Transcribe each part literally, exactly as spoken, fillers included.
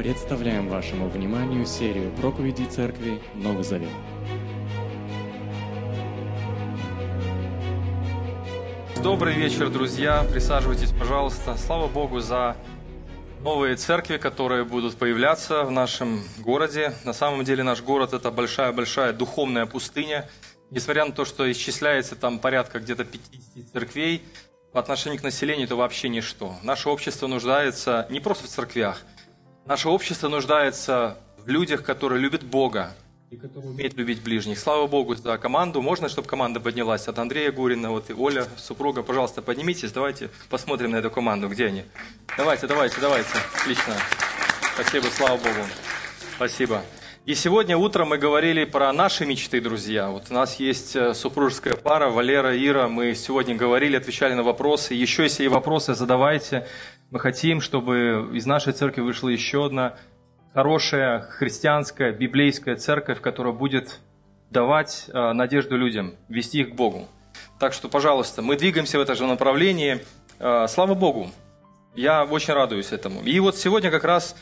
Представляем вашему вниманию серию проповедей Церкви «Новый Завет». Добрый вечер, друзья. Присаживайтесь, пожалуйста. Слава Богу за новые церкви, которые будут появляться в нашем городе. На самом деле наш город – это большая-большая духовная пустыня. Несмотря на то, что исчисляется там порядка где-то пятидесяти церквей, по отношению к населению это вообще ничто. Наше общество нуждается не просто в церквях. Наше общество нуждается в людях, которые любят Бога и которые умеют любить ближних. Слава Богу за команду. Можно, чтобы команда поднялась? От Андрея Гурина, вот и Оля, супруга, пожалуйста, поднимитесь. Давайте посмотрим на эту команду. Где они? Давайте, давайте, давайте. Отлично. Спасибо, слава Богу. Спасибо. И сегодня утром мы говорили про наши мечты, друзья. Вот у нас есть супружеская пара, Валера, Ира. Мы сегодня говорили, отвечали на вопросы. Еще если и вопросы, задавайте. Мы хотим, чтобы из нашей церкви вышла еще одна хорошая христианская, библейская церковь, которая будет давать надежду людям, вести их к Богу. Так что, пожалуйста, мы двигаемся в это же направлении. Слава Богу! Я очень радуюсь этому. И вот сегодня как раз...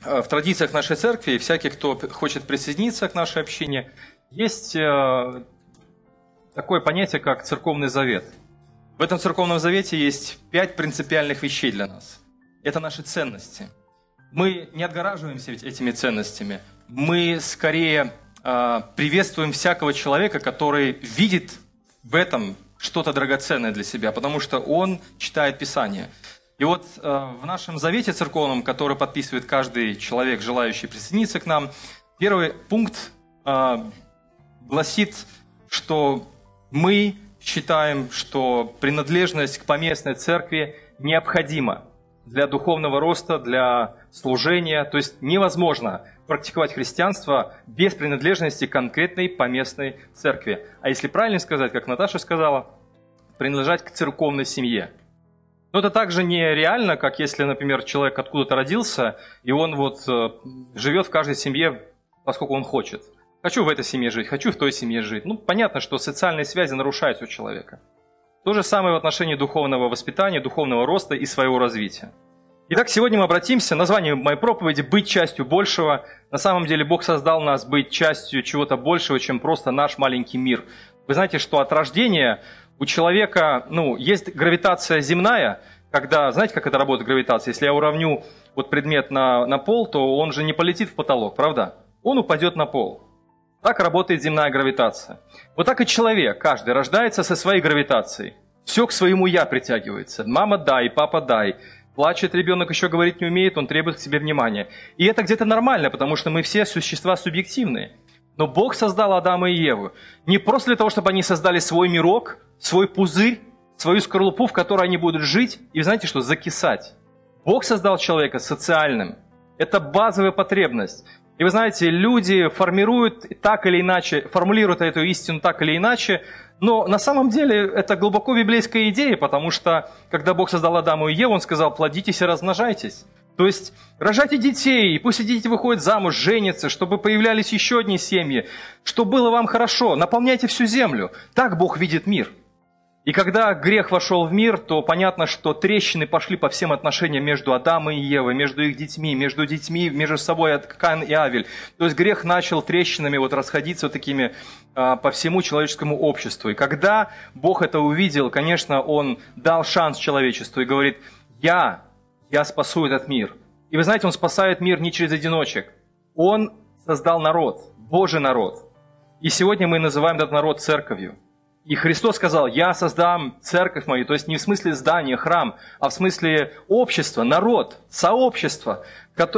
В традициях нашей церкви, всякий, кто хочет присоединиться к нашей общине, есть такое понятие, как церковный завет. В этом церковном завете есть пять принципиальных вещей для нас. Это наши ценности. Мы не отгораживаемся ведь этими ценностями. Мы скорее приветствуем всякого человека, который видит в этом что-то драгоценное для себя, потому что он читает Писание. И вот э, в нашем завете церковном, который подписывает каждый человек, желающий присоединиться к нам, первый пункт э, гласит, что мы считаем, что принадлежность к поместной церкви необходима для духовного роста, для служения. То есть невозможно практиковать христианство без принадлежности к конкретной поместной церкви. А если правильно сказать, как Наташа сказала, принадлежать к церковной семье. Но это также нереально, как если, например, человек откуда-то родился, и он вот живет в каждой семье, поскольку он хочет. Хочу в этой семье жить, хочу в той семье жить. Ну, понятно, что социальные связи нарушаются у человека. То же самое в отношении духовного воспитания, духовного роста и своего развития. Итак, сегодня мы обратимся, название моей проповеди «Быть частью большего». На самом деле Бог создал нас быть частью чего-то большего, чем просто наш маленький мир. Вы знаете, что от рождения... У человека, ну, есть гравитация земная, когда, знаете, как это работает гравитация? Если я уравню вот предмет на, на пол, то он же не полетит в потолок, правда? Он упадет на пол. Так работает земная гравитация. Вот так и человек, каждый, рождается со своей гравитацией. Все к своему «я» притягивается. Мама дай, папа дай. Плачет ребенок, еще говорить не умеет, он требует к себе внимания. И это где-то нормально, потому что мы все существа субъективные. Но Бог создал Адама и Еву не просто для того, чтобы они создали свой мирок, свой пузырь, свою скорлупу, в которой они будут жить и, знаете что, закисать. Бог создал человека социальным. Это базовая потребность. И вы знаете, люди формируют так или иначе, формулируют эту истину так или иначе, но на самом деле это глубоко библейская идея, потому что, когда Бог создал Адама и Еву, Он сказал: «Плодитесь и размножайтесь». То есть рожайте детей, пусть дети выходят замуж, женятся, чтобы появлялись еще одни семьи, чтобы было вам хорошо, наполняйте всю землю. Так Бог видит мир. И когда грех вошел в мир, то понятно, что трещины пошли по всем отношениям между Адамом и Евой, между их детьми, между детьми, между собой Каин и Авель. То есть грех начал трещинами вот расходиться вот такими а, по всему человеческому обществу. И когда Бог это увидел, конечно, Он дал шанс человечеству и говорит: «Я... Я спасу этот мир». И вы знаете, Он спасает мир не через одиночек. Он создал народ, Божий народ. И сегодня мы называем этот народ церковью. И Христос сказал: «Я создам церковь мою». То есть не в смысле здания, храм, а в смысле общества, народ, сообщество,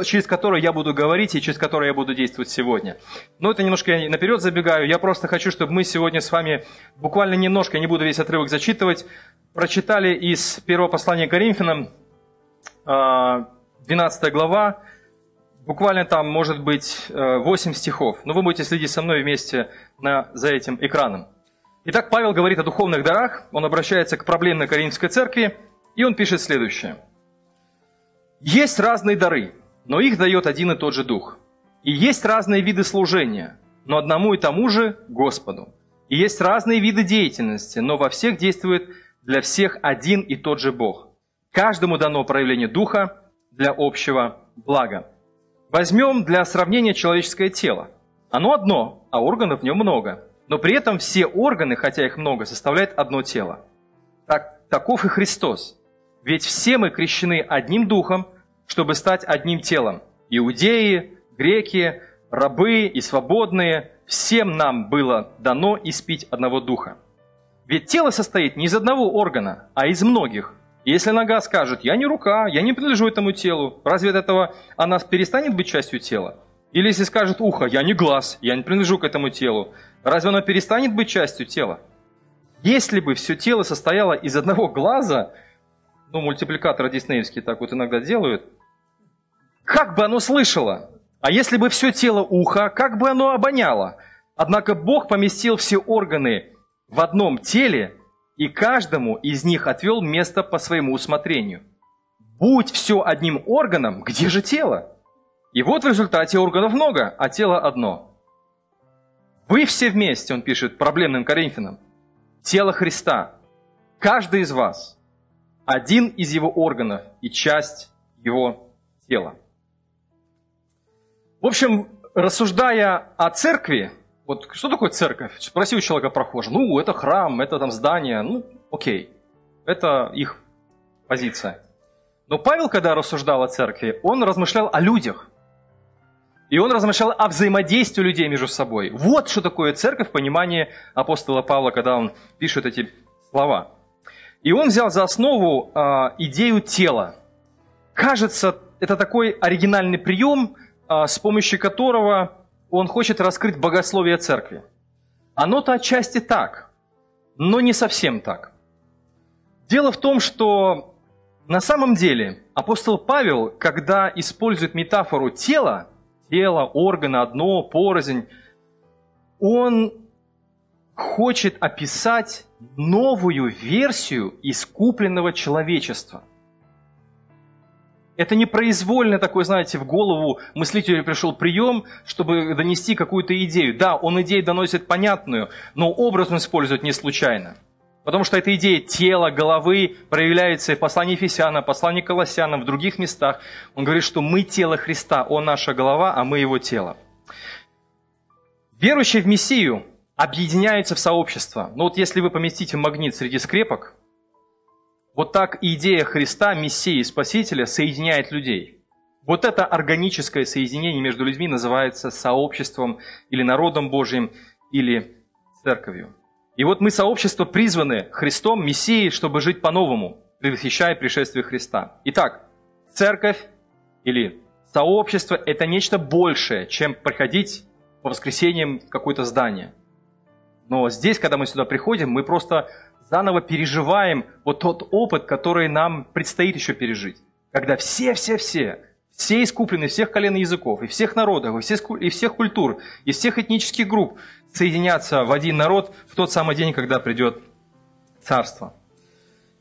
через которое я буду говорить и через которое я буду действовать сегодня. Но это немножко я наперед забегаю. Я просто хочу, чтобы мы сегодня с вами буквально немножко, я не буду весь отрывок зачитывать, прочитали из Первого послания к Коринфянам, двенадцатая глава, буквально там может быть восемь стихов, но вы будете следить со мной вместе на, за этим экраном. Итак, Павел говорит о духовных дарах, он обращается к проблемной коринфской церкви, и он пишет следующее. «Есть разные дары, но их дает один и тот же Дух. И есть разные виды служения, но одному и тому же Господу. И есть разные виды деятельности, но во всех действует для всех один и тот же Бог. Каждому дано проявление Духа для общего благо. Возьмем для сравнения человеческое тело. Оно одно, а органов в нем много. Но при этом все органы, хотя их много, составляют одно тело. Так, таков и Христос. Ведь все мы крещены одним духом, чтобы стать одним телом. Иудеи, греки, рабы и свободные, всем нам было дано испить одного духа. Ведь тело состоит не из одного органа, а из многих. И если нога скажет: «Я не рука, я не принадлежу этому телу», разве от этого она перестанет быть частью тела? Или если скажет ухо: «Я не глаз, я не принадлежу к этому телу», разве оно перестанет быть частью тела? Если бы все тело состояло из одного глаза, ну, мультипликаторы диснеевские так вот иногда делают, как бы оно слышало? А если бы все тело ухо, как бы оно обоняло? Однако Бог поместил все органы в одном теле, и каждому из них отвел место по своему усмотрению. Будь все одним органом, где же тело? И вот в результате органов много, а тело одно. Вы все вместе, он пишет проблемным Коринфянам, тело Христа, каждый из вас, один из его органов и часть его тела. В общем, рассуждая о церкви, вот что такое церковь? Спроси у человека прохожего. Ну, это храм, это там здание, ну, окей. Это их позиция. Но Павел, когда рассуждал о церкви, он размышлял о людях. И он размышлял о взаимодействии людей между собой. Вот что такое церковь в понимании апостола Павла, когда он пишет эти слова. И он взял за основу э, идею тела. Кажется, это такой оригинальный прием, э, с помощью которого он хочет раскрыть богословие церкви. Оно-то отчасти так, но не совсем так. Дело в том, что на самом деле апостол Павел, когда использует метафору тела, тело, органы, одно, порознь, он хочет описать новую версию искупленного человечества. Это не произвольно такой, знаете, в голову мыслителю пришел прием, чтобы донести какую-то идею. Да, он идею доносит понятную, но образ он использует не случайно. Потому что эта идея тела, головы проявляется и в послании к Ефесянам, в послании к Колоссянам, в других местах. Он говорит, что мы тело Христа, он наша голова, а мы его тело. Верующие в Мессию объединяются в сообщество. Но вот если вы поместите магнит среди скрепок, вот так идея Христа, Мессии, Спасителя соединяет людей. Вот это органическое соединение между людьми называется сообществом или народом Божьим, или церковью. И вот мы, сообщество, призваны Христом, Мессией, чтобы жить по-новому, предвосхищая пришествие Христа. Итак, церковь или сообщество – это нечто большее, чем приходить по воскресеньям в какое-то здание. Но здесь, когда мы сюда приходим, мы просто заново переживаем вот тот опыт, который нам предстоит еще пережить. Когда все-все-все, все искуплены всех колен и языков, и всех народов, и всех, и всех культур, и всех этнических групп соединятся в один народ в тот самый день, когда придет царство.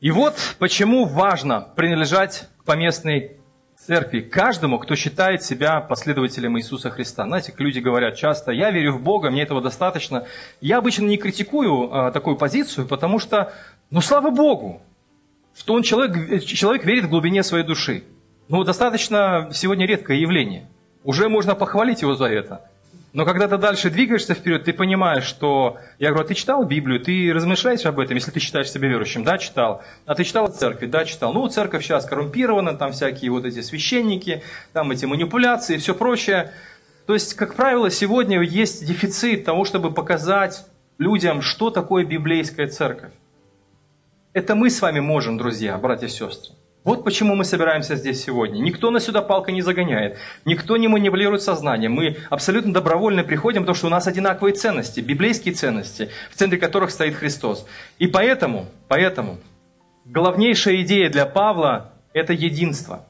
И вот почему важно принадлежать к поместной церкви каждому, кто считает себя последователем Иисуса Христа. Знаете, люди говорят часто: «Я верю в Бога, мне этого достаточно». Я обычно не критикую а, такую позицию, потому что, ну, слава Богу, что он человек, человек верит в глубине своей души. Ну, достаточно сегодня редкое явление. Уже можно похвалить его за это. Но когда ты дальше двигаешься вперед, ты понимаешь, что... Я говорю: а ты читал Библию? Ты размышляешь об этом, если ты считаешь себя верующим? Да, читал. А ты читал церкви? Да, читал. Ну, церковь сейчас коррумпирована, там всякие вот эти священники, там эти манипуляции и все прочее. То есть, как правило, сегодня есть дефицит того, чтобы показать людям, что такое библейская церковь. Это мы с вами можем, друзья, братья и сестры. Вот почему мы собираемся здесь сегодня. Никто нас сюда палкой не загоняет, никто не манипулирует сознанием. Мы абсолютно добровольно приходим, потому что у нас одинаковые ценности, библейские ценности, в центре которых стоит Христос. И поэтому, поэтому главнейшая идея для Павла – это единство.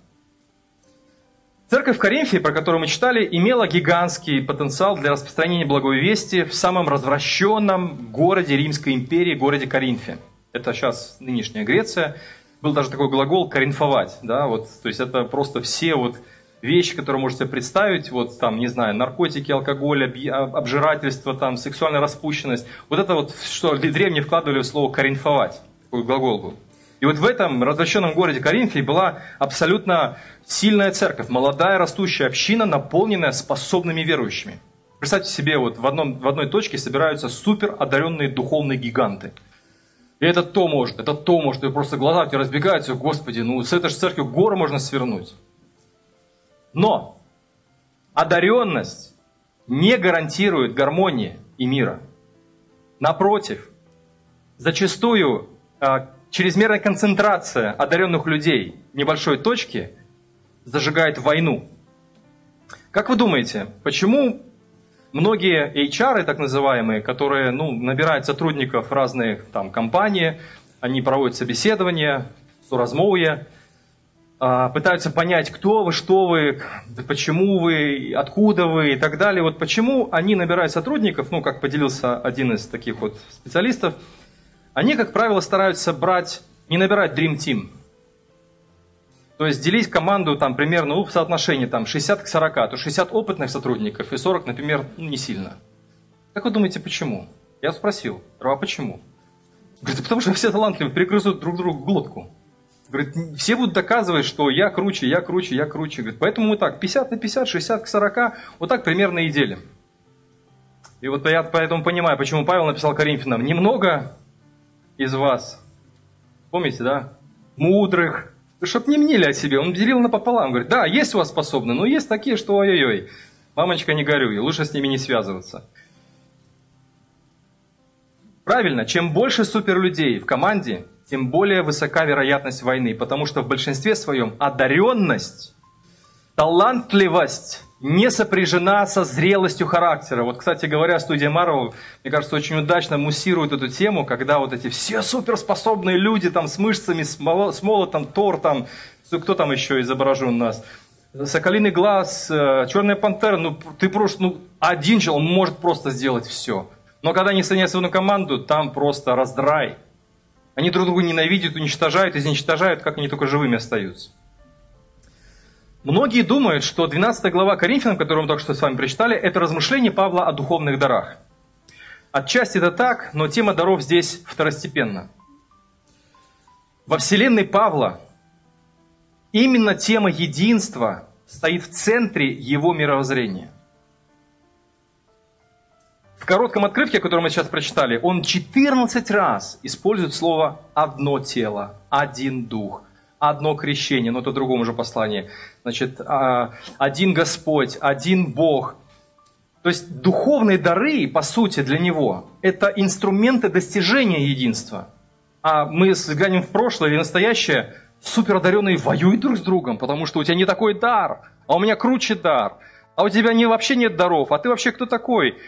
Церковь в Коринфе, про которую мы читали, имела гигантский потенциал для распространения благой вести в самом развращенном городе Римской империи, городе Коринфе. Это сейчас нынешняя Греция. Был даже такой глагол «коринфовать», да, вот, то есть это просто все вот вещи, которые можете представить, вот там, не знаю, наркотики, алкоголь, обжирательство, там, сексуальная распущенность, вот это вот, что древние вкладывали в слово «коринфовать», такой глагол был. И вот в этом развращенном городе Коринфе была абсолютно сильная церковь, молодая растущая община, наполненная способными верующими. Представьте себе, вот в, одном, в одной точке собираются супер одаренные духовные гиганты. И это то может, это то может, и просто глаза у тебя разбегаются, Господи, ну с этой же церковью горы можно свернуть. Но одаренность не гарантирует гармонии и мира. Напротив, зачастую а, чрезмерная концентрация одаренных людей в небольшой точке зажигает войну. Как вы думаете, почему многие эйч ар, так называемые, которые ну, набирают сотрудников разных там, компаний, они проводят собеседования, суразмовые, пытаются понять, кто вы, что вы, почему вы, откуда вы и так далее. Вот почему они набирают сотрудников, ну, как поделился один из таких вот специалистов, они, как правило, стараются брать, не набирать Dream Team. То есть делить команду там, примерно ну, в соотношении там, шестьдесят к сорока, то шестьдесят опытных сотрудников и сорок, например, ну, не сильно. Как вы думаете, почему? Я спросил, а почему? Говорит, потому что все талантливые перегрызут друг другу глотку. Говорит, все будут доказывать, что я круче, я круче, я круче. Говорит, поэтому мы так, пятьдесят на пятьдесят, шестьдесят к сорока, вот так примерно и делим. И вот я поэтому понимаю, почему Павел написал Коринфянам: немного из вас, помните, да, мудрых, чтобы не мнили о себе. Он делил напополам, говорит, да, есть у вас способные, но есть такие, что ой-ой-ой, мамочка, не горюй, лучше с ними не связываться. Правильно, чем больше суперлюдей в команде, тем более высока вероятность войны, потому что в большинстве своем одаренность, талантливость не сопряжена со зрелостью характера. Вот, кстати говоря, студия Marvel, мне кажется, очень удачно муссирует эту тему, когда вот эти все суперспособные люди там с мышцами, с молотом, Тор, там, кто там еще изображен нас, Соколиный глаз, Черная пантера, ну ты просто, ну один человек может просто сделать все. Но когда они соединяются в одну команду, там просто раздрай. Они друг друга ненавидят, уничтожают, изничтожают, как они только живыми остаются. Многие думают, что двенадцатая глава Коринфянам, которую мы только что с вами прочитали, это размышление Павла о духовных дарах. Отчасти это так, но тема даров здесь второстепенна. Во вселенной Павла именно тема единства стоит в центре его мировоззрения. В коротком отрывке, который мы сейчас прочитали, он четырнадцать раз использует слово «одно тело», «один дух», «одно крещение», но это в другом уже послании. Значит, «один Господь», «один Бог». То есть духовные дары, по сути, для него – это инструменты достижения единства. А мы, если глянем в прошлое или настоящее, суперодаренные воюют друг с другом, потому что у тебя не такой дар, а у меня круче дар, а у тебя не, вообще нет даров, а ты вообще кто такой?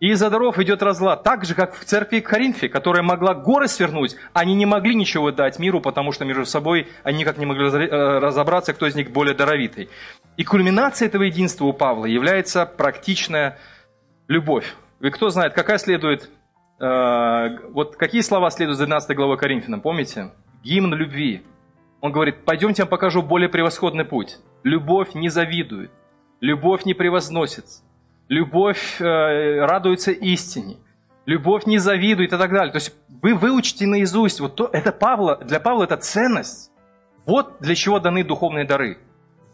И из-за даров идет разлад, так же, как в церкви Коринфе, которая могла горы свернуть, они не могли ничего дать миру, потому что между собой они никак не могли разобраться, кто из них более даровитый. И кульминацией этого единства у Павла является практичная любовь. И кто знает, какая следует, э, вот какие слова следуют за двенадцатой главой Коринфянам, помните? Гимн любви. Он говорит, пойдемте я покажу более превосходный путь. Любовь не завидует, любовь не превозносится. Любовь э, радуется истине, любовь не завидует и так далее. То есть вы выучите наизусть, вот то, это Павла, для Павла это ценность. Вот для чего даны духовные дары.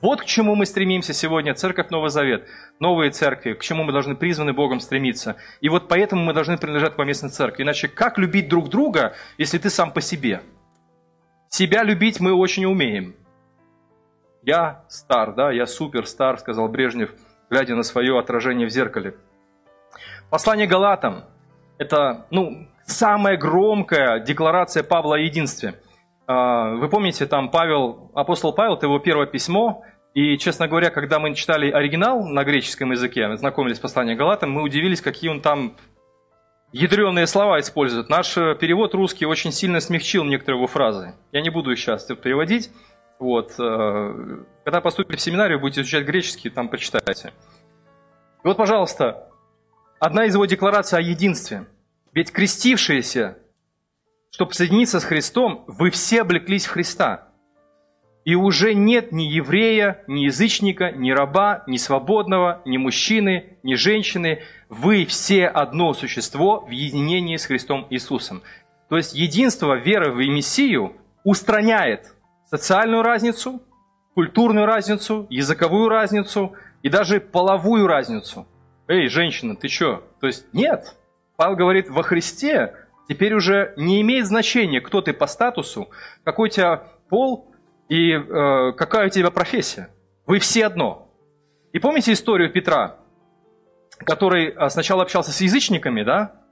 Вот к чему мы стремимся сегодня, Церковь Новый Завет, новые церкви, к чему мы должны призваны Богом стремиться. И вот поэтому мы должны принадлежать к поместной церкви. Иначе как любить друг друга, если ты сам по себе? Себя любить мы очень умеем. Я стар, да, я суперстар, сказал Брежнев, глядя на свое отражение в зеркале. Послание к Галатам – это ну, самая громкая декларация Павла о единстве. Вы помните, там Павел, апостол Павел, это его первое письмо, и, честно говоря, когда мы читали оригинал на греческом языке, знакомились с посланием к Галатам, мы удивились, какие он там ядреные слова использует. Наш перевод русский очень сильно смягчил некоторые его фразы. Я не буду их сейчас переводить. Вот. Когда поступите в семинарию, будете изучать греческий, там почитайте. И вот, пожалуйста, одна из его деклараций о единстве. Ведь крестившиеся, чтобы соединиться с Христом, вы все облеклись в Христа. И уже нет ни еврея, ни язычника, ни раба, ни свободного, ни мужчины, ни женщины. Вы все одно существо в единении с Христом Иисусом. То есть единство веры в Мессию устраняет социальную разницу, культурную разницу, языковую разницу и даже половую разницу. Эй, женщина, ты чё? То есть нет. Павел говорит, во Христе теперь уже не имеет значения, кто ты по статусу, какой у тебя пол и э, какая у тебя профессия. Вы все одно. И помните историю Петра, который сначала общался с язычниками, да?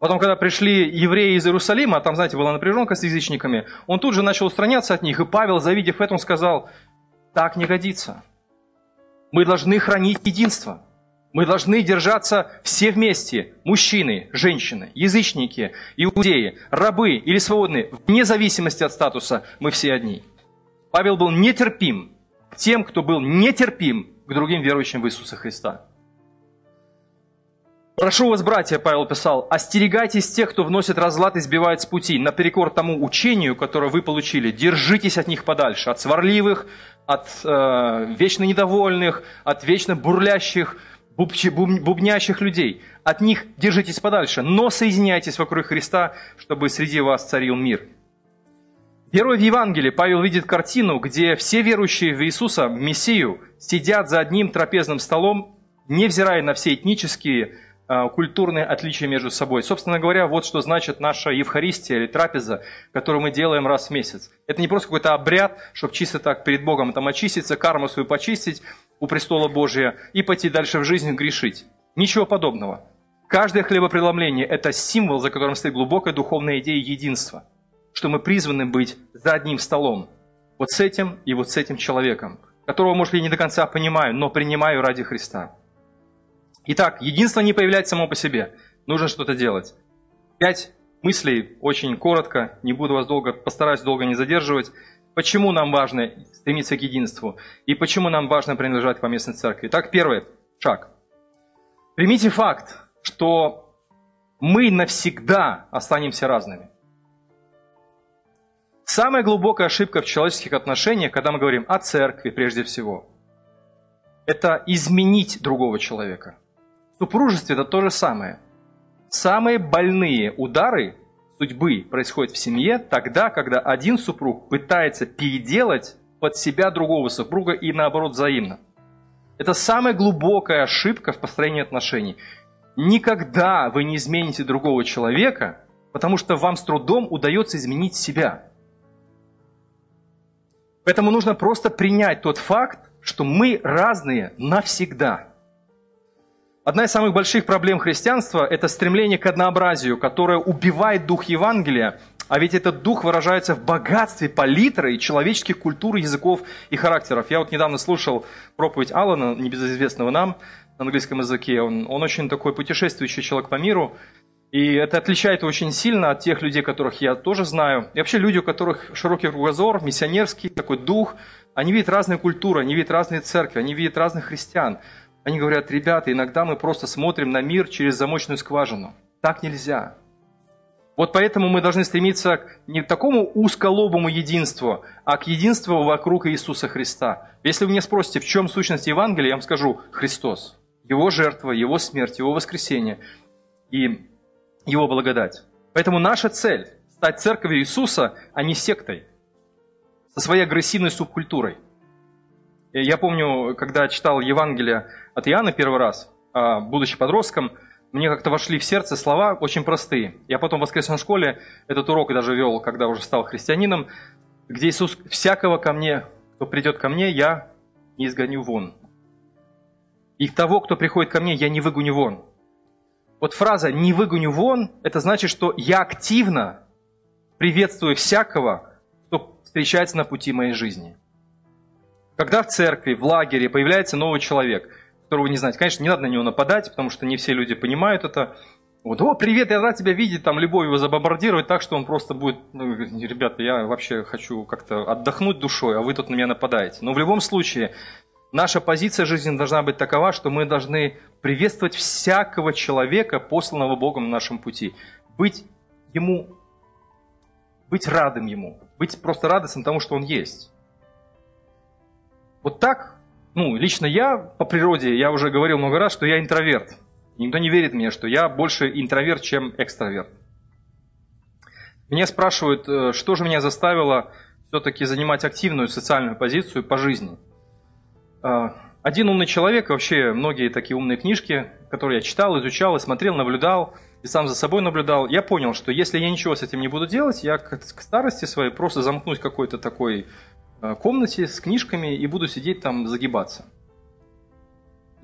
Потом, когда пришли евреи из Иерусалима, а там, знаете, была напряженка с язычниками, он тут же начал устраняться от них, и Павел, завидев это, он сказал, так не годится. Мы должны хранить единство. Мы должны держаться все вместе, мужчины, женщины, язычники, иудеи, рабы или свободные, вне зависимости от статуса, мы все одни. Павел был нетерпим к тем, кто был нетерпим к другим верующим в Иисуса Христа. «Прошу вас, братья, — Павел писал, — остерегайтесь тех, кто вносит разлад и сбивает с пути, наперекор тому учению, которое вы получили. Держитесь от них подальше, от сварливых, от э, вечно недовольных, от вечно бурлящих, буб, буб, бубнящих людей. От них держитесь подальше, но соединяйтесь вокруг Христа, чтобы среди вас царил мир». Первый в Евангелии Павел видит картину, где все верующие в Иисуса, в Мессию, сидят за одним трапезным столом, невзирая на все этнические культурные отличия между собой. Собственно говоря, вот что значит наша Евхаристия или трапеза, которую мы делаем раз в месяц. Это не просто какой-то обряд, чтобы чисто так перед Богом там очиститься, карму свою почистить у престола Божия и пойти дальше в жизнь грешить. Ничего подобного. Каждое хлебопреломление – это символ, за которым стоит глубокая духовная идея единства, что мы призваны быть за одним столом, вот с этим и вот с этим человеком, которого, может, я не до конца понимаю, но принимаю ради Христа. Итак, единство не появляется само по себе. Нужно что-то делать. Пять мыслей, очень коротко, не буду вас долго, постараюсь долго не задерживать. Почему нам важно стремиться к единству? И почему нам важно принадлежать к поместной церкви? Итак, первый шаг. Примите факт, что мы навсегда останемся разными. Самая глубокая ошибка в человеческих отношениях, когда мы говорим о церкви прежде всего, это изменить другого человека. В супружестве это то же самое. Самые больные удары судьбы происходят в семье тогда, когда один супруг пытается переделать под себя другого супруга и наоборот взаимно. Это самая глубокая ошибка в построении отношений. Никогда вы не измените другого человека, потому что вам с трудом удается изменить себя. Поэтому нужно просто принять тот факт, что мы разные навсегда. Одна из самых больших проблем христианства – это стремление к однообразию, которое убивает дух Евангелия, а ведь этот дух выражается в богатстве палитры человеческих культур, языков и характеров. Я вот недавно слушал проповедь Алана, небезызвестного нам, на английском языке. Он, он очень такой путешествующий человек по миру, и это отличает его очень сильно от тех людей, которых я тоже знаю. И вообще люди, у которых широкий кругозор, миссионерский такой дух, они видят разные культуры, они видят разные церкви, они видят разных христиан. Они говорят, ребята, иногда мы просто смотрим на мир через замочную скважину. Так нельзя. Вот поэтому мы должны стремиться не к такому узколобому единству, а к единству вокруг Иисуса Христа. Если вы меня спросите, в чем сущность Евангелия, я вам скажу Христос. Его жертва, Его смерть, Его воскресение и Его благодать. Поэтому наша цель – стать церковью Иисуса, а не сектой, со своей агрессивной субкультурой. Я помню, когда читал Евангелие от Иоанна первый раз, будучи подростком, мне как-то вошли в сердце слова очень простые. Я потом в воскресной школе этот урок даже вел, когда уже стал христианином, где Иисус: «Всякого ко мне, кто придет ко мне, я не изгоню вон. И того, кто приходит ко мне, я не выгоню вон». Вот фраза «не выгоню вон» – это значит, что я активно приветствую всякого, кто встречается на пути моей жизни. Когда в церкви, в лагере появляется новый человек, которого не знаете, конечно, не надо на него нападать, потому что не все люди понимают это. Вот, о, привет, я рад тебя видеть, там любой его забомбардировать так, что он просто будет, ну, ребята, я вообще хочу как-то отдохнуть душой, а вы тут на меня нападаете. Но в любом случае, наша позиция жизненная должна быть такова, что мы должны приветствовать всякого человека, посланного Богом на нашем пути. Быть ему, быть радым ему, быть просто радостным тому, что он есть. Вот так, ну, лично я по природе, я уже говорил много раз, что я интроверт. Никто не верит мне, что я больше интроверт, чем экстраверт. Меня спрашивают, что же меня заставило все-таки занимать активную социальную позицию по жизни. Один умный человек, вообще многие такие умные книжки, которые я читал, изучал, и смотрел, наблюдал, и сам за собой наблюдал, я понял, что если я ничего с этим не буду делать, я к старости своей просто замкнусь в какой-то такой комнате с книжками и буду сидеть там загибаться.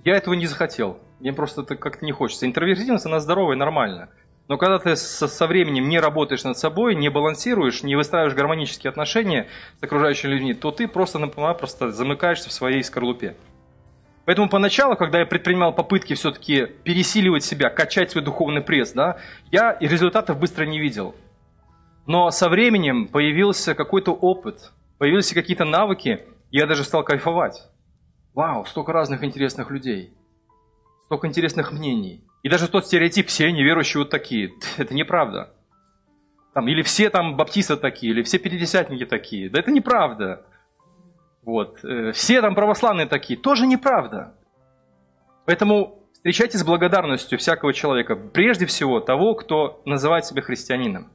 Я этого не захотел, мне просто это как-то не хочется. Интровертивность, она здоровая, нормальная. Но когда ты со временем не работаешь над собой, не балансируешь, не выстраиваешь гармонические отношения с окружающими людьми, то ты просто-напросто замыкаешься в своей скорлупе. Поэтому поначалу, когда я предпринимал попытки все-таки пересиливать себя, качать свой духовный пресс, да, я результатов быстро не видел. Но со временем появился какой-то опыт, появились какие-то навыки, и я даже стал кайфовать. Вау, столько разных интересных людей, столько интересных мнений. И даже тот стереотип, все неверующие вот такие, это неправда. Там, или все там баптисты такие, или все пятидесятники такие, да это неправда. Вот. Все там православные такие, тоже неправда. Поэтому встречайте с благодарностью всякого человека, прежде всего того, кто называет себя христианином.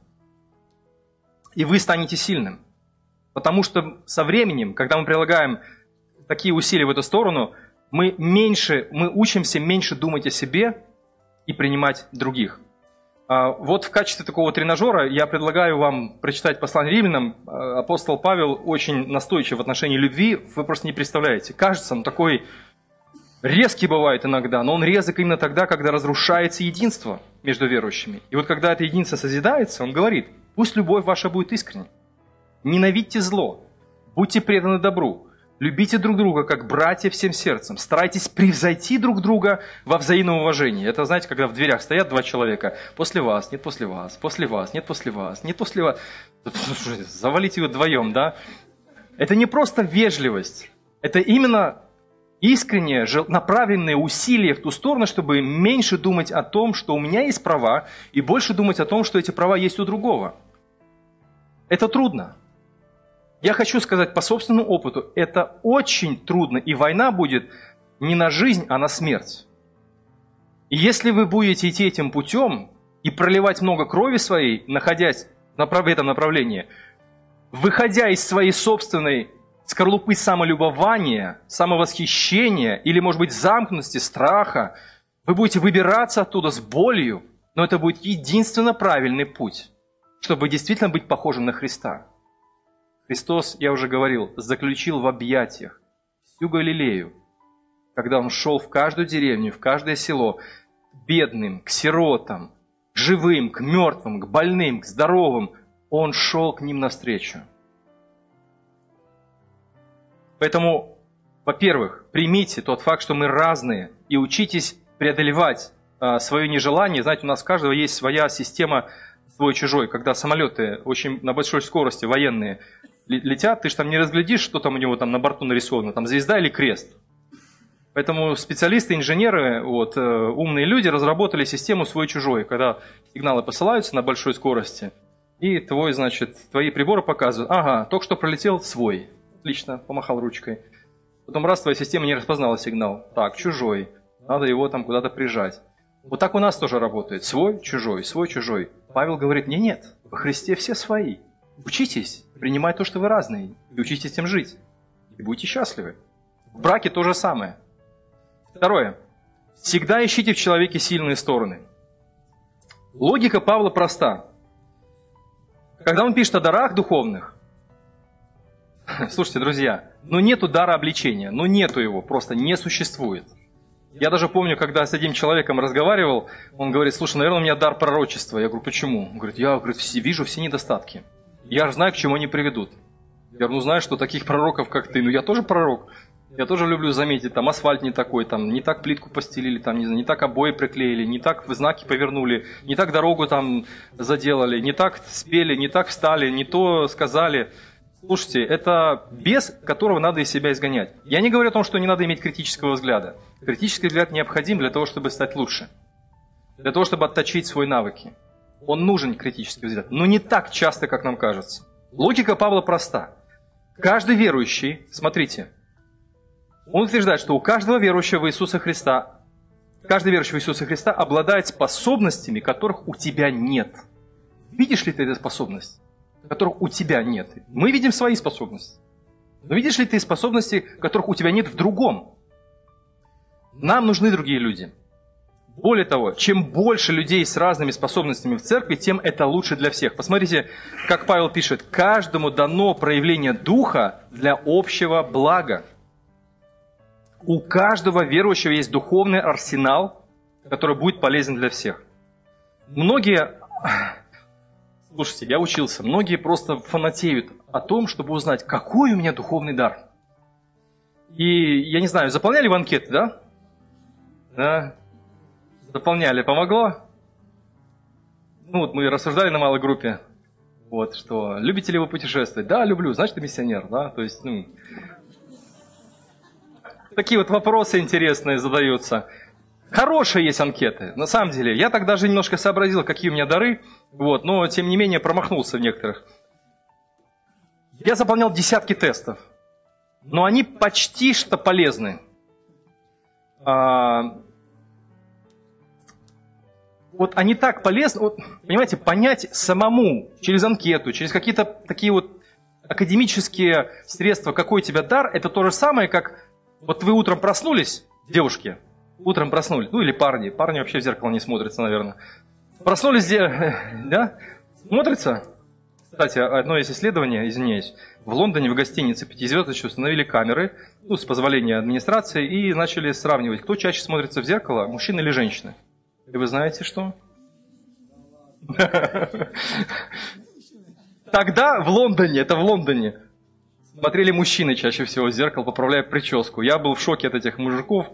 И вы станете сильным. Потому что со временем, когда мы прилагаем такие усилия в эту сторону, мы, меньше, мы учимся меньше думать о себе и принимать других. Вот в качестве такого тренажера я предлагаю вам прочитать послание к Римлянам. Апостол Павел очень настойчив в отношении любви, вы просто не представляете. Кажется, он такой резкий бывает иногда, но он резок именно тогда, когда разрушается единство между верующими. И вот когда это единство созидается, он говорит: «Пусть любовь ваша будет искренней, ненавидьте зло, будьте преданы добру, любите друг друга, как братья всем сердцем. Старайтесь превзойти друг друга во взаимном уважении». Это, знаете, когда в дверях стоят два человека. После вас, нет после вас, после вас, нет после вас, нет после вас. Завалите его вдвоем, да? Это не просто вежливость. Это именно искренние, направленные усилия в ту сторону, чтобы меньше думать о том, что у меня есть права, и больше думать о том, что эти права есть у другого. Это трудно. Я хочу сказать по собственному опыту, это очень трудно, и война будет не на жизнь, а на смерть. И если вы будете идти этим путем и проливать много крови своей, находясь в этом направлении, выходя из своей собственной скорлупы самолюбования, самовосхищения или, может быть, замкнутости, страха, вы будете выбираться оттуда с болью, но это будет единственно правильный путь, чтобы действительно быть похожим на Христа. Христос, я уже говорил, заключил в объятиях всю Галилею, когда Он шел в каждую деревню, в каждое село, к бедным, к сиротам, к живым, к мертвым, к больным, к здоровым. Он шел к ним навстречу. Поэтому, во-первых, примите тот факт, что мы разные, и учитесь преодолевать а, свое нежелание. Знаете, у нас у каждого есть своя система свой-чужой, когда самолеты очень на большой скорости военные летят, ты же там не разглядишь, что там у него там на борту нарисовано, там звезда или крест. Поэтому специалисты, инженеры, вот, э, умные люди разработали систему свой-чужой, когда сигналы посылаются на большой скорости, и твой, значит, твои приборы показывают: ага, только что пролетел свой, отлично, помахал ручкой. Потом раз твоя система не распознала сигнал, так, чужой, надо его там куда-то прижать. Вот так у нас тоже работает, свой, чужой, свой, чужой. Павел говорит: не, нет, во Христе все свои, учитесь принимать то, что вы разные, и учитесь этим жить, и будете счастливы. В браке то же самое. Второе. Всегда ищите в человеке сильные стороны. Логика Павла проста. Когда он пишет о дарах духовных, слушайте, друзья, ну нету дара обличения, ну нету его, просто не существует. Я даже помню, когда с одним человеком разговаривал, он говорит: слушай, наверное, у меня дар пророчества. Я говорю: почему? Он говорит: я говорит, вижу все недостатки. Я же знаю, к чему они приведут. Я говорю: ну знаешь, что таких пророков, как ты, ну я тоже пророк. Я тоже люблю заметить, там асфальт не такой, там не так плитку постелили, там не, знаю, не так обои приклеили, не так знаки повернули, не так дорогу там заделали, не так спели, не так встали, не то сказали. Слушайте, это бес, которого надо из себя изгонять. Я не говорю о том, что не надо иметь критического взгляда. Критический взгляд необходим для того, чтобы стать лучше. Для того, чтобы отточить свои навыки. Он нужен, критический взгляд. Но не так часто, как нам кажется. Логика Павла проста. Каждый верующий, смотрите, он утверждает, что у каждого верующего в Иисуса Христа, каждый верующий в Иисуса Христа обладает способностями, которых у тебя нет. Видишь ли ты эту способность, которых у тебя нет? Мы видим свои способности. Но видишь ли ты способности, которых у тебя нет в другом? Нам нужны другие люди. Более того, чем больше людей с разными способностями в церкви, тем это лучше для всех. Посмотрите, как Павел пишет: «Каждому дано проявление Духа для общего блага». У каждого верующего есть духовный арсенал, который будет полезен для всех. Многие... Слушайте, я учился. Многие просто фанатеют о том, чтобы узнать, какой у меня духовный дар. И, я не знаю, заполняли вы анкеты, да? Да. Заполняли. Помогло? Ну вот мы рассуждали на малой группе, вот, что любите ли вы путешествовать? Да, люблю. Значит, ты миссионер, да? То есть, ну... Такие вот вопросы интересные задаются. Хорошие есть анкеты, на самом деле. Я так даже немножко сообразил, какие у меня дары, вот, но, тем не менее, промахнулся в некоторых. Я заполнял десятки тестов, но они почти что полезны. А... Вот они так полезны, вот, понимаете, понять самому через анкету, через какие-то такие вот академические средства, какой у тебя дар, это то же самое, как вот вы утром проснулись, девушки, утром проснулись, ну или парни, парни вообще в зеркало не смотрятся, наверное. Проснулись, да? Смотрятся? Кстати, одно из исследований, извиняюсь, в Лондоне в гостинице пятизвездочной установили камеры, ну, с позволения администрации, и начали сравнивать, кто чаще смотрится в зеркало, мужчины или женщины. И вы знаете что? Тогда в Лондоне, это в Лондоне, смотрели мужчины чаще всего в зеркало, поправляя прическу. Я был в шоке от этих мужиков.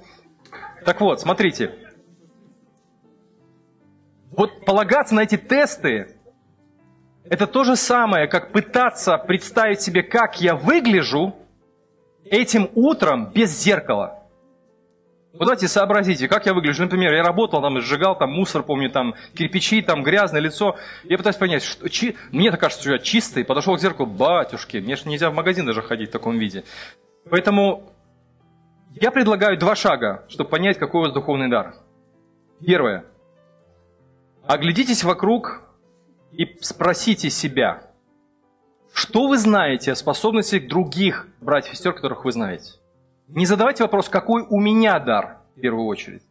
Так вот, смотрите. Вот полагаться на эти тесты, это то же самое, как пытаться представить себе, как я выгляжу этим утром без зеркала. Вот давайте сообразите, как я выгляжу. Например, я работал, там, сжигал там, мусор, помню, там, кирпичи, там, грязное лицо. Я пытаюсь понять, что чи... мне так кажется, что я чистый. Подошел к зеркалу, батюшки, мне же нельзя в магазин даже ходить в таком виде. Поэтому я предлагаю два шага, чтобы понять, какой у вас духовный дар. Первое. Оглядитесь вокруг и спросите себя, что вы знаете о способности других братьев и сестер, которых вы знаете. Не задавайте вопрос, какой у меня дар, в первую очередь.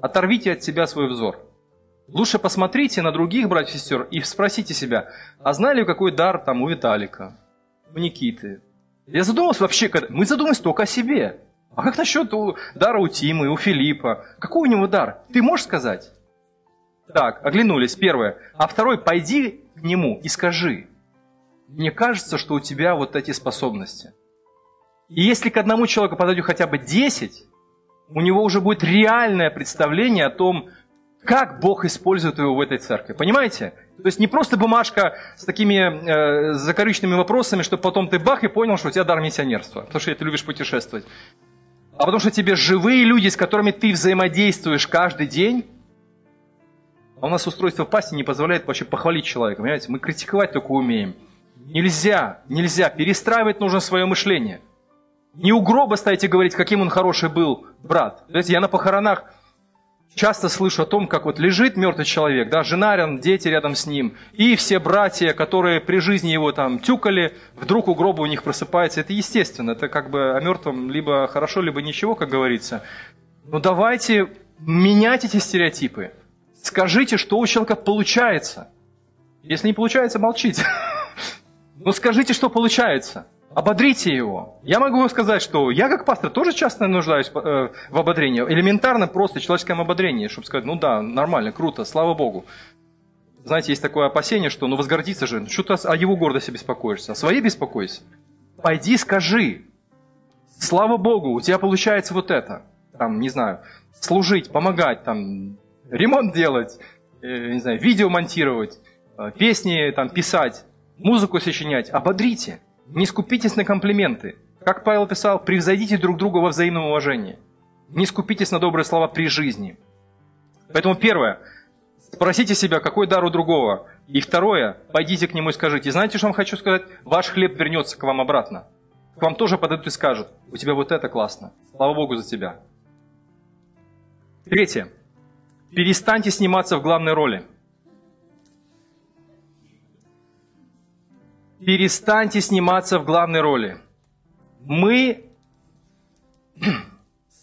Оторвите от себя свой взор. Лучше посмотрите на других братьев и сестер и спросите себя, а знали ли какой дар там у Виталика, у Никиты? Я задумался вообще, когда... мы задумались только о себе. А как насчет дара у Тимы, у Филиппа? Какой у него дар? Ты можешь сказать? Так, оглянулись, первое. А второе, пойди к нему и скажи, мне кажется, что у тебя вот эти способности. И если к одному человеку подойдет хотя бы десять, у него уже будет реальное представление о том, как Бог использует его в этой церкви. Понимаете? То есть не просто бумажка с такими э, закорючными вопросами, чтобы потом ты бах и понял, что у тебя дар миссионерства, потому что ты любишь путешествовать. А потому что тебе живые люди, с которыми ты взаимодействуешь каждый день. А у нас устройство пасти не позволяет вообще похвалить человека. Понимаете? Мы критиковать только умеем. Нельзя, нельзя. Перестраивать нужно свое мышление. Не у гроба стоите говорить, каким он хороший был брат. Знаете, я на похоронах часто слышу о том, как вот лежит мертвый человек, да, жена рядом, дети рядом с ним, и все братья, которые при жизни его там тюкали, вдруг у гроба у них просыпается. Это естественно, это как бы о мертвом либо хорошо, либо ничего, как говорится. Но давайте менять эти стереотипы. Скажите, что у человека получается. Если не получается, молчите. Но скажите, что получается. Ободрите его. Я могу сказать, что я как пастор тоже часто нуждаюсь в ободрении. Элементарно просто человеческом ободрении, чтобы сказать, ну да, нормально, круто, слава Богу. Знаете, есть такое опасение, что ну возгордиться же, что ты о его гордости беспокоишься, о своей беспокойся. Пойди скажи, слава Богу, у тебя получается вот это. Там, не знаю, служить, помогать, там, ремонт делать, не знаю, видео монтировать, песни там, писать, музыку сочинять. Ободрите. Не скупитесь на комплименты. Как Павел писал, превзойдите друг друга во взаимном уважении. Не скупитесь на добрые слова при жизни. Поэтому первое, спросите себя, какой дар у другого. И второе, пойдите к нему и скажите, знаете, что вам хочу сказать? Ваш хлеб вернется к вам обратно. К вам тоже подойдут и скажут, у тебя вот это классно, слава Богу за тебя. Третье, перестаньте сниматься в главной роли. перестаньте сниматься в главной роли. Мы...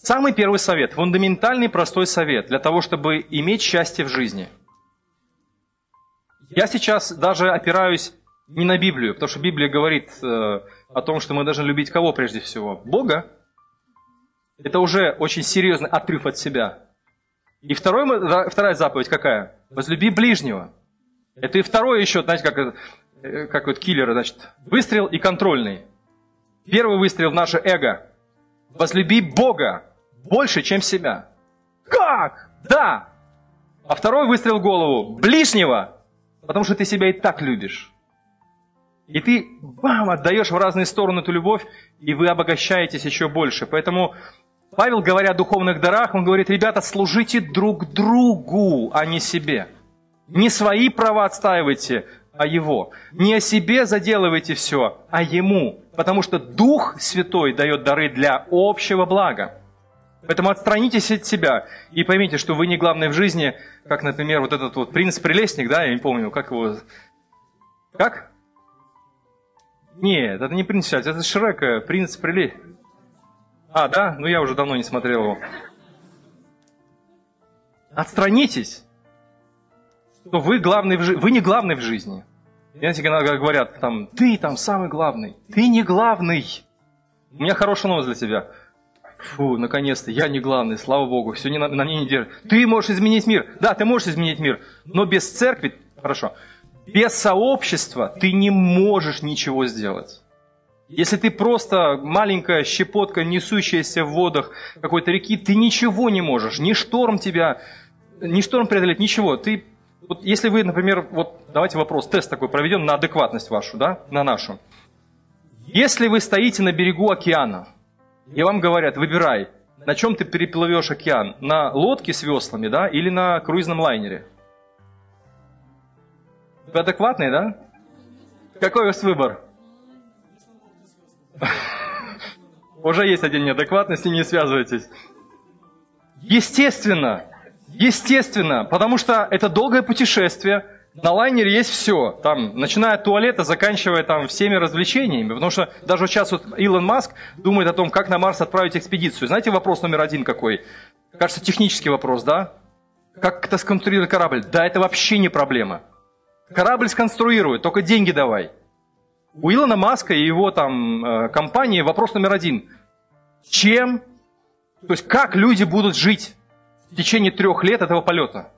Самый первый совет, фундаментальный простой совет для того, чтобы иметь счастье в жизни. Я сейчас даже опираюсь не на Библию, потому что Библия говорит э, о том, что мы должны любить кого прежде всего? Бога. Это уже очень серьезный отрыв от себя. И второй, вторая заповедь какая? Возлюби ближнего. Это и второе еще, знаете, как, как вот киллеры, значит, выстрел и контрольный. Первый выстрел в наше эго. Возлюби Бога больше, чем себя. Как? Да! А второй выстрел в голову. Ближнего. Потому что ты себя и так любишь. И ты, бам, отдаешь в разные стороны эту любовь, и вы обогащаетесь еще больше. Поэтому Павел, говоря о духовных дарах, он говорит: ребята, служите друг другу, а не себе. Не свои права отстаивайте, а его. Не о себе заделывайте все, а ему. Потому что Дух Святой дает дары для общего блага. Поэтому отстранитесь от себя и поймите, что вы не главный в жизни, как, например, вот этот вот принц-прелестник, да, я не помню, как его... Как? Нет, это не принц, это Шрек, принц-прелестник. А, да? Ну, я уже давно не смотрел его. Отстранитесь, что вы, главный в жи... вы не главный в жизни. Знаете, когда говорят, там, ты там самый главный, ты не главный. У меня хорошая новость для тебя. Фу, наконец-то, я не главный, слава Богу, все не на, на мне не держит. Ты можешь изменить мир. Да, ты можешь изменить мир, но без церкви, хорошо, без сообщества ты не можешь ничего сделать. Если ты просто маленькая щепотка, несущаяся в водах какой-то реки, ты ничего не можешь, ни шторм тебя, ни шторм преодолеть, ничего. Ты, вот если вы, например, вот давайте вопрос, тест такой проведем на адекватность вашу, да, на нашу. Если вы стоите на берегу океана, и вам говорят, выбирай, на чем ты переплывешь океан, на лодке с веслами, да, или на круизном лайнере. Вы адекватный, да? Какой у вас выбор? Уже есть один неадекватный, с ним не связывайтесь. Естественно, естественно, потому что это долгое путешествие. На лайнере есть все, там, начиная от туалета, заканчивая там всеми развлечениями. Потому что даже сейчас вот Илон Маск думает о том, как на Марс отправить экспедицию. Знаете, вопрос номер один какой? Кажется, технический вопрос, да? Как это сконструировать корабль? Да, это вообще не проблема. Корабль сконструирует, только деньги давай. У Илона Маска и его там компании вопрос номер один. Чем, то есть как люди будут жить в течение трех лет этого полета?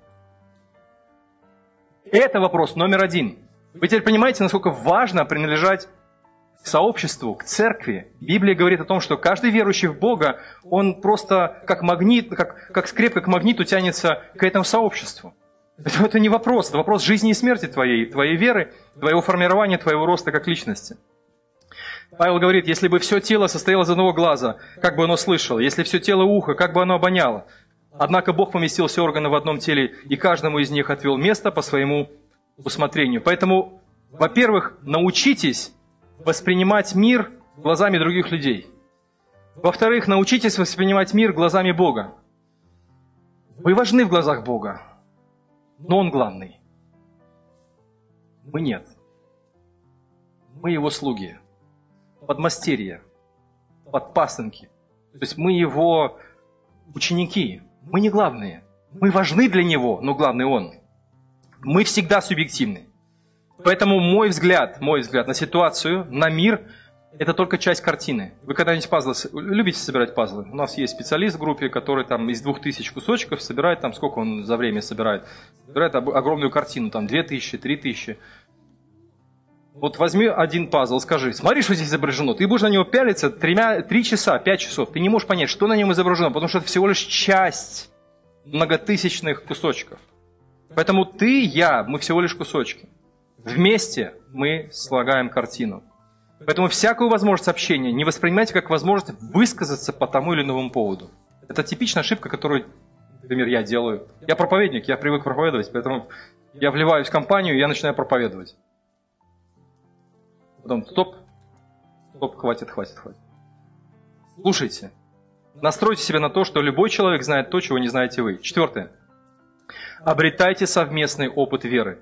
Это вопрос номер один. Вы теперь понимаете, насколько важно принадлежать к сообществу, к церкви. Библия говорит о том, что каждый верующий в Бога, он просто как магнит, как, как скрепка к магниту тянется к этому сообществу. Это, это не вопрос, это вопрос жизни и смерти твоей, твоей веры, твоего формирования, твоего роста как личности. Павел говорит, если бы все тело состояло из одного глаза, как бы оно слышало, если все тело ухо, как бы оно обоняло. Однако Бог поместил все органы в одном теле, и каждому из них отвел место по своему усмотрению. Поэтому, во-первых, научитесь воспринимать мир глазами других людей. Во-вторых, научитесь воспринимать мир глазами Бога. Вы важны в глазах Бога, но Он главный. Мы нет. Мы Его слуги, подмастерья, подпасынки. То есть мы Его ученики. Мы не главные. Мы важны для Него, но главный Он. Мы всегда субъективны. Поэтому мой взгляд, мой взгляд на ситуацию, на мир, это только часть картины. Вы когда-нибудь пазлы... Любите собирать пазлы? У нас есть специалист в группе, который там из двух тысяч кусочков собирает, там сколько он за время собирает? Собирает огромную картину, там две тысячи, три тысячи. Вот возьми один пазл, скажи, смотри, что здесь изображено. Ты будешь на него пялиться три часа, пять часов. Ты не можешь понять, что на нем изображено, потому что это всего лишь часть многотысячных кусочков. Поэтому ты, я, мы всего лишь кусочки. Вместе мы слагаем картину. Поэтому всякую возможность общения не воспринимайте как возможность высказаться по тому или иному поводу. Это типичная ошибка, которую, например, я делаю. Я проповедник, я привык проповедовать, поэтому я вливаюсь в компанию, и я начинаю проповедовать. Потом стоп, стоп, хватит, хватит, хватит. Слушайте, настройте себя на то, что любой человек знает то, чего не знаете вы. Четвертое. Обретайте совместный опыт веры.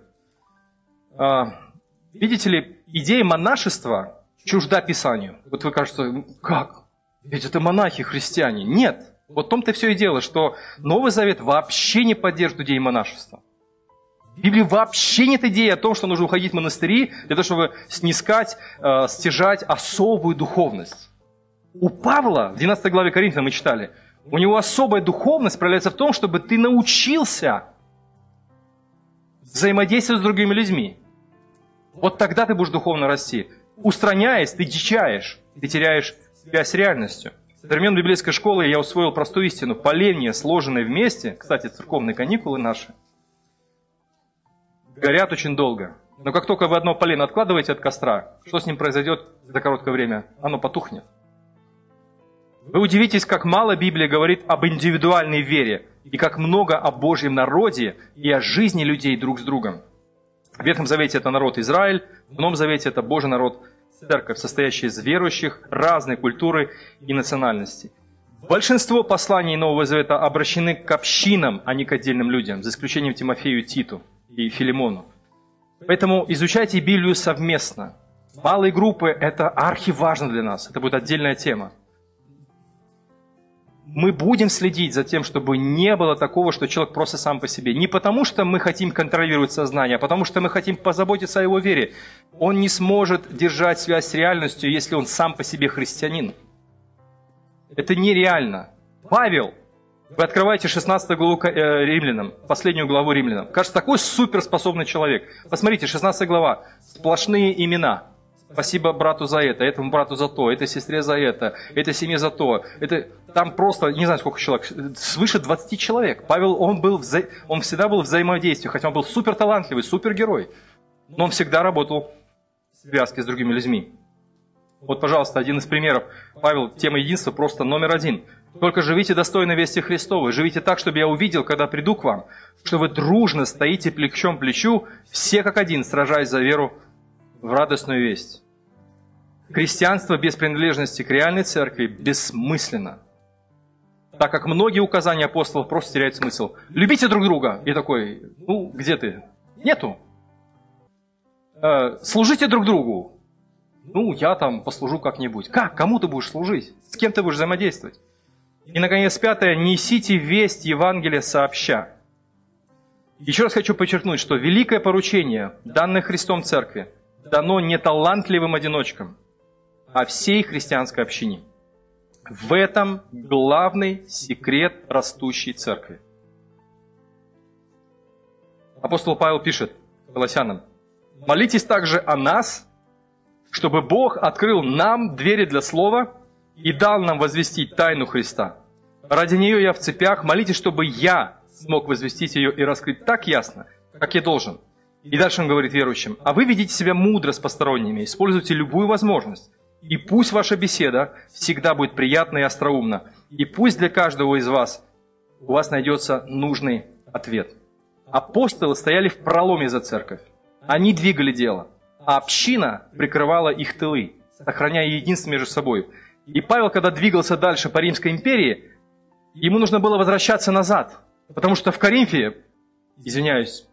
Видите ли, идея монашества чужда Писанию. Вот вы кажется, как? Ведь это монахи, христиане. Нет. Вот в том-то все и дело, что Новый Завет вообще не поддерживает идеи монашества. В Библии вообще нет идеи о том, что нужно уходить в монастыри для того, чтобы снискать, э, стяжать особую духовность. У Павла, в двенадцатой главе Коринфянам мы читали, у него особая духовность проявляется в том, чтобы ты научился взаимодействовать с другими людьми. Вот тогда ты будешь духовно расти. Устраняясь, ты дичаешь, ты теряешь связь с реальностью. Со времен библейской школы я усвоил простую истину. Поленья, сложенные вместе, кстати, церковные каникулы наши, горят очень долго. Но как только вы одно полено откладываете от костра, что с ним произойдет за короткое время? Оно потухнет. Вы удивитесь, как мало Библия говорит об индивидуальной вере и как много о Божьем народе и о жизни людей друг с другом. В Ветхом Завете это народ Израиль, в Новом Завете это Божий народ, церковь, состоящая из верующих разной культуры и национальности. Большинство посланий Нового Завета обращены к общинам, а не к отдельным людям, за исключением Тимофею, Титу и Филимону. Поэтому изучайте Библию совместно. Малые группы – это архиважно для нас, это будет отдельная тема. Мы будем следить за тем, чтобы не было такого, что человек просто сам по себе. Не потому, что мы хотим контролировать сознание, а потому, что мы хотим позаботиться о его вере. Он не сможет держать связь с реальностью, если он сам по себе христианин. Это нереально. Павел, вы открываете шестнадцатую главу Римлянам, последнюю главу Римлянам. Кажется, такой суперспособный человек. Посмотрите, шестнадцатая глава, сплошные имена. Спасибо брату за это, этому брату за то, этой сестре за это, этой семье за то. Это... Там просто, не знаю, сколько человек, свыше двадцати человек. Павел, он, был вза... он всегда был в взаимодействии, хотя он был суперталантливый, супергерой. Но он всегда работал в связке с другими людьми. Вот, пожалуйста, один из примеров. Павел, тема единства просто номер один. «Только живите достойно вести Христовой, живите так, чтобы я увидел, когда приду к вам, что вы дружно стоите плечом к плечу, все как один, сражаясь за веру в радостную весть». Христианство без принадлежности к реальной церкви бессмысленно, так как многие указания апостолов просто теряют смысл. «Любите друг друга!» И такой, ну, где ты? Нету. Э, «Служите друг другу!» Ну, я там послужу как-нибудь. Как? Кому ты будешь служить? С кем ты будешь взаимодействовать? И, наконец, пятое. Несите весть Евангелия сообща. Еще раз хочу подчеркнуть, что великое поручение, данное Христом Церкви, дано не талантливым одиночкам, а всей христианской общине. В этом главный секрет растущей церкви. Апостол Павел пишет Колоссянам: «Молитесь также о нас, чтобы Бог открыл нам двери для слова и дал нам возвестить тайну Христа. Ради нее я в цепях. Молитесь, чтобы я смог возвестить ее и раскрыть так ясно, как я должен». И дальше он говорит верующим: «А вы ведите себя мудро с посторонними, используйте любую возможность, и пусть ваша беседа всегда будет приятна и остроумна, и пусть для каждого из вас у вас найдется нужный ответ». Апостолы стояли в проломе за церковь, они двигали дело, а община прикрывала их тылы, сохраняя единство между собой. И Павел, когда двигался дальше по Римской империи, ему нужно было возвращаться назад, потому что в Коринфе, извиняюсь,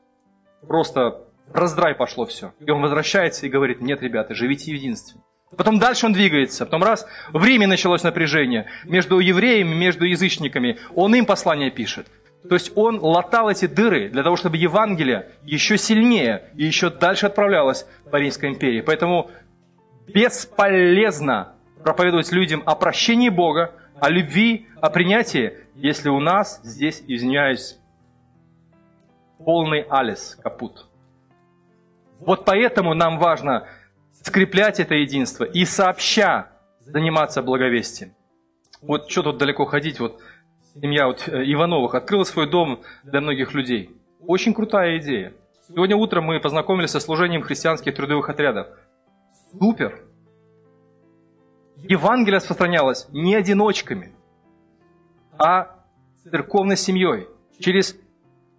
просто раздрай пошло все. И он возвращается и говорит: «Нет, ребята, живите в единстве». Потом дальше он двигается. Потом раз, в Риме началось напряжение между евреями, между язычниками. Он им послание пишет. То есть он латал эти дыры для того, чтобы Евангелие еще сильнее и еще дальше отправлялось по Римской империи. Поэтому бесполезно проповедовать людям о прощении Бога, о любви, о принятии, если у нас здесь, извиняюсь, полный алис, капут. Вот поэтому нам важно скреплять это единство и сообща заниматься благовестием. Вот что тут далеко ходить, вот семья вот Ивановых открыла свой дом для многих людей. Очень крутая идея. Сегодня утром мы познакомились со служением христианских трудовых отрядов. Супер! Евангелие распространялось не одиночками, а церковной семьей. Через,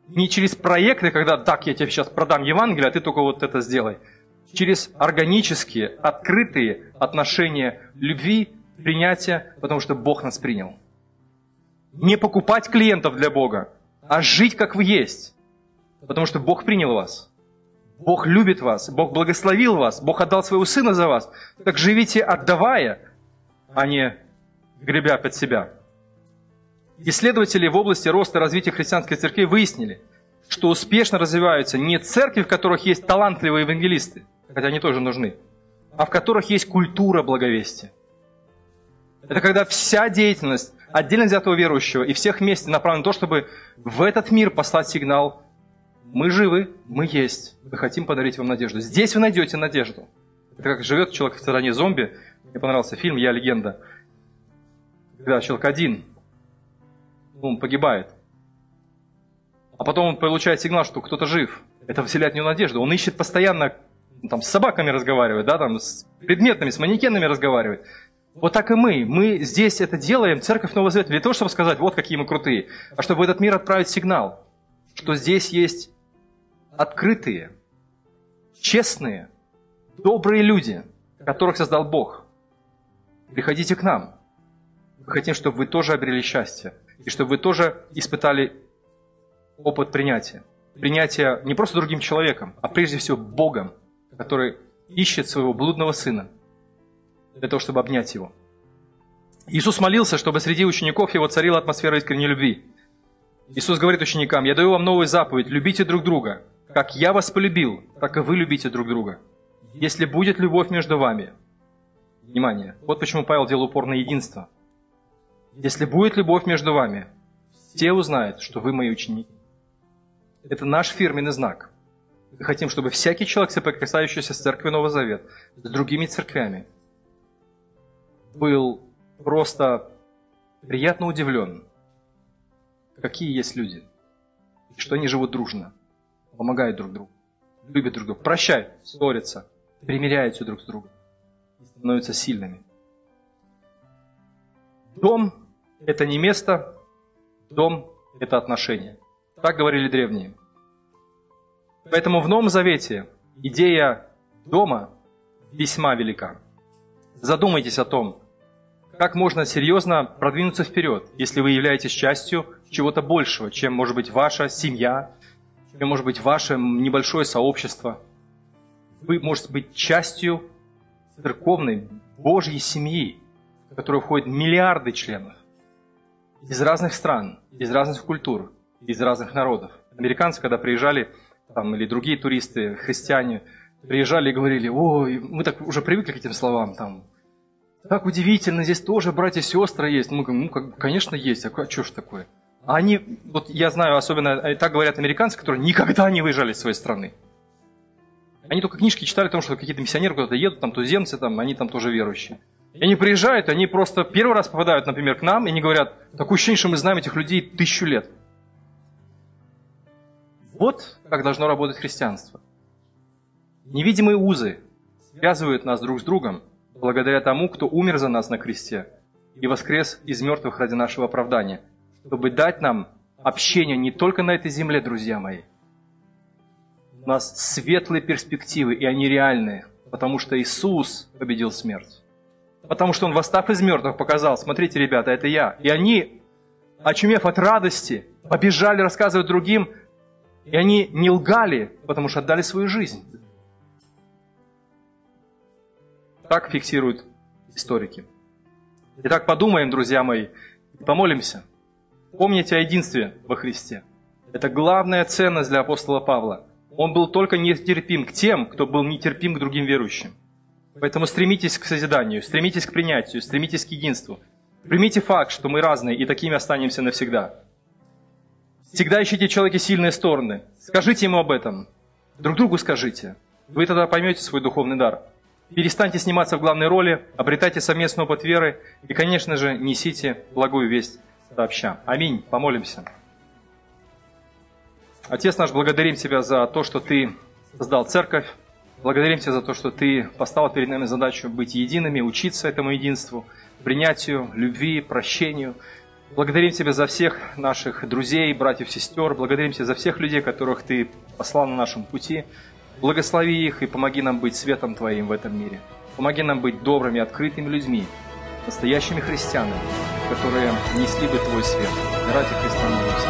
не через проекты, когда так, я тебе сейчас продам Евангелие, а ты только вот это сделай. Через органические, открытые отношения любви, принятия, потому что Бог нас принял. Не покупать клиентов для Бога, а жить, как вы есть, потому что Бог принял вас. Бог любит вас, Бог благословил вас, Бог отдал своего Сына за вас. Так живите отдавая, а не гребя под себя. Исследователи в области роста и развития христианской церкви выяснили, что успешно развиваются не церкви, в которых есть талантливые евангелисты, хотя они тоже нужны, а в которых есть культура благовестия. Это когда вся деятельность отдельно взятого верующего и всех вместе направлена на то, чтобы в этот мир послать сигнал: мы живы, мы есть, мы хотим подарить вам надежду. Здесь вы найдете надежду. Это как живет человек в стране зомби. Мне понравился фильм «Я легенда». Когда человек один, он погибает. А потом он получает сигнал, что кто-то жив. Это вселяет в него надежду. Он ищет постоянно, там, с собаками разговаривает, да, там, с предметами, с манекенами разговаривает. Вот так и мы. Мы здесь это делаем, церковь Нового Завета, для того, чтобы сказать, вот какие мы крутые, а чтобы в этот мир отправить сигнал, что здесь есть открытые, честные, добрые люди, которых создал Бог. Приходите к нам. Мы хотим, чтобы вы тоже обрели счастье, и чтобы вы тоже испытали опыт принятия. Принятие не просто другим человеком, а прежде всего Богом, который ищет своего блудного сына, для того, чтобы обнять его. Иисус молился, чтобы среди учеников его царила атмосфера искренней любви. Иисус говорит ученикам: «Я даю вам новую заповедь, любите друг друга. Как я вас полюбил, так и вы любите друг друга. Если будет любовь между вами». Внимание, вот почему Павел делал упор на единство. «Если будет любовь между вами, все узнают, что вы мои ученики». Это наш фирменный знак. Мы хотим, чтобы всякий человек, соприкасающийся с церковью Нового Завета, с другими церквями, был просто приятно удивлен, какие есть люди, что они живут дружно, помогают друг другу, любят друг друга, прощают, ссорятся, примиряются друг с другом и становятся сильными. Дом – это не место, дом – это отношения. Так говорили древние. Поэтому в Новом Завете идея дома весьма велика. Задумайтесь о том, как можно серьезно продвинуться вперед, если вы являетесь частью чего-то большего, чем может быть ваша семья, чем может быть ваше небольшое сообщество. Вы можете быть частью церковной Божьей семьи, в которую входят миллиарды членов из разных стран, из разных культур, из разных народов. Американцы, когда приезжали, там, или другие туристы, христиане, приезжали и говорили: «Ой, мы так уже привыкли к этим словам, там, так удивительно, здесь тоже братья и сестры есть». Мы говорим: ну, конечно, есть, а что ж такое? А они, вот я знаю, особенно так говорят американцы, которые никогда не выезжали из своей страны. Они только книжки читали о том, что какие-то миссионеры куда-то едут, там туземцы, там, они там тоже верующие. И они приезжают, они просто первый раз попадают, например, к нам, и они говорят: такое ощущение, что мы знаем этих людей тысячу лет. Вот как должно работать христианство. Невидимые узы связывают нас друг с другом благодаря тому, кто умер за нас на кресте и воскрес из мертвых ради нашего оправдания, чтобы дать нам общение не только на этой земле, друзья мои. У нас светлые перспективы, и они реальные, потому что Иисус победил смерть. Потому что Он, восстав из мертвых, показал: смотрите, ребята, это я. И они, очумев от радости, побежали рассказывать другим, и они не лгали, потому что отдали свою жизнь. Так фиксируют историки. Итак, подумаем, друзья мои, помолимся. Помните о единстве во Христе. Это главная ценность для апостола Павла. Он был только нетерпим к тем, кто был нетерпим к другим верующим. Поэтому стремитесь к созиданию, стремитесь к принятию, стремитесь к единству. Примите факт, что мы разные и такими останемся навсегда. Всегда ищите в человеке сильные стороны. Скажите ему об этом. Друг другу скажите. Вы тогда поймете свой духовный дар. Перестаньте сниматься в главной роли, обретайте совместный опыт веры и, конечно же, несите благую весть сообща. Аминь. Помолимся. Отец наш, благодарим Тебя за то, что Ты создал церковь. Благодарим Тебя за то, что Ты поставил перед нами задачу быть едиными, учиться этому единству, принятию, любви, прощению. Благодарим Тебя за всех наших друзей, братьев, сестер. Благодарим Тебя за всех людей, которых Ты послал на нашем пути. Благослови их и помоги нам быть светом Твоим в этом мире. Помоги нам быть добрыми, открытыми людьми, настоящими христианами, которые несли бы Твой свет. Ради Христа молимся.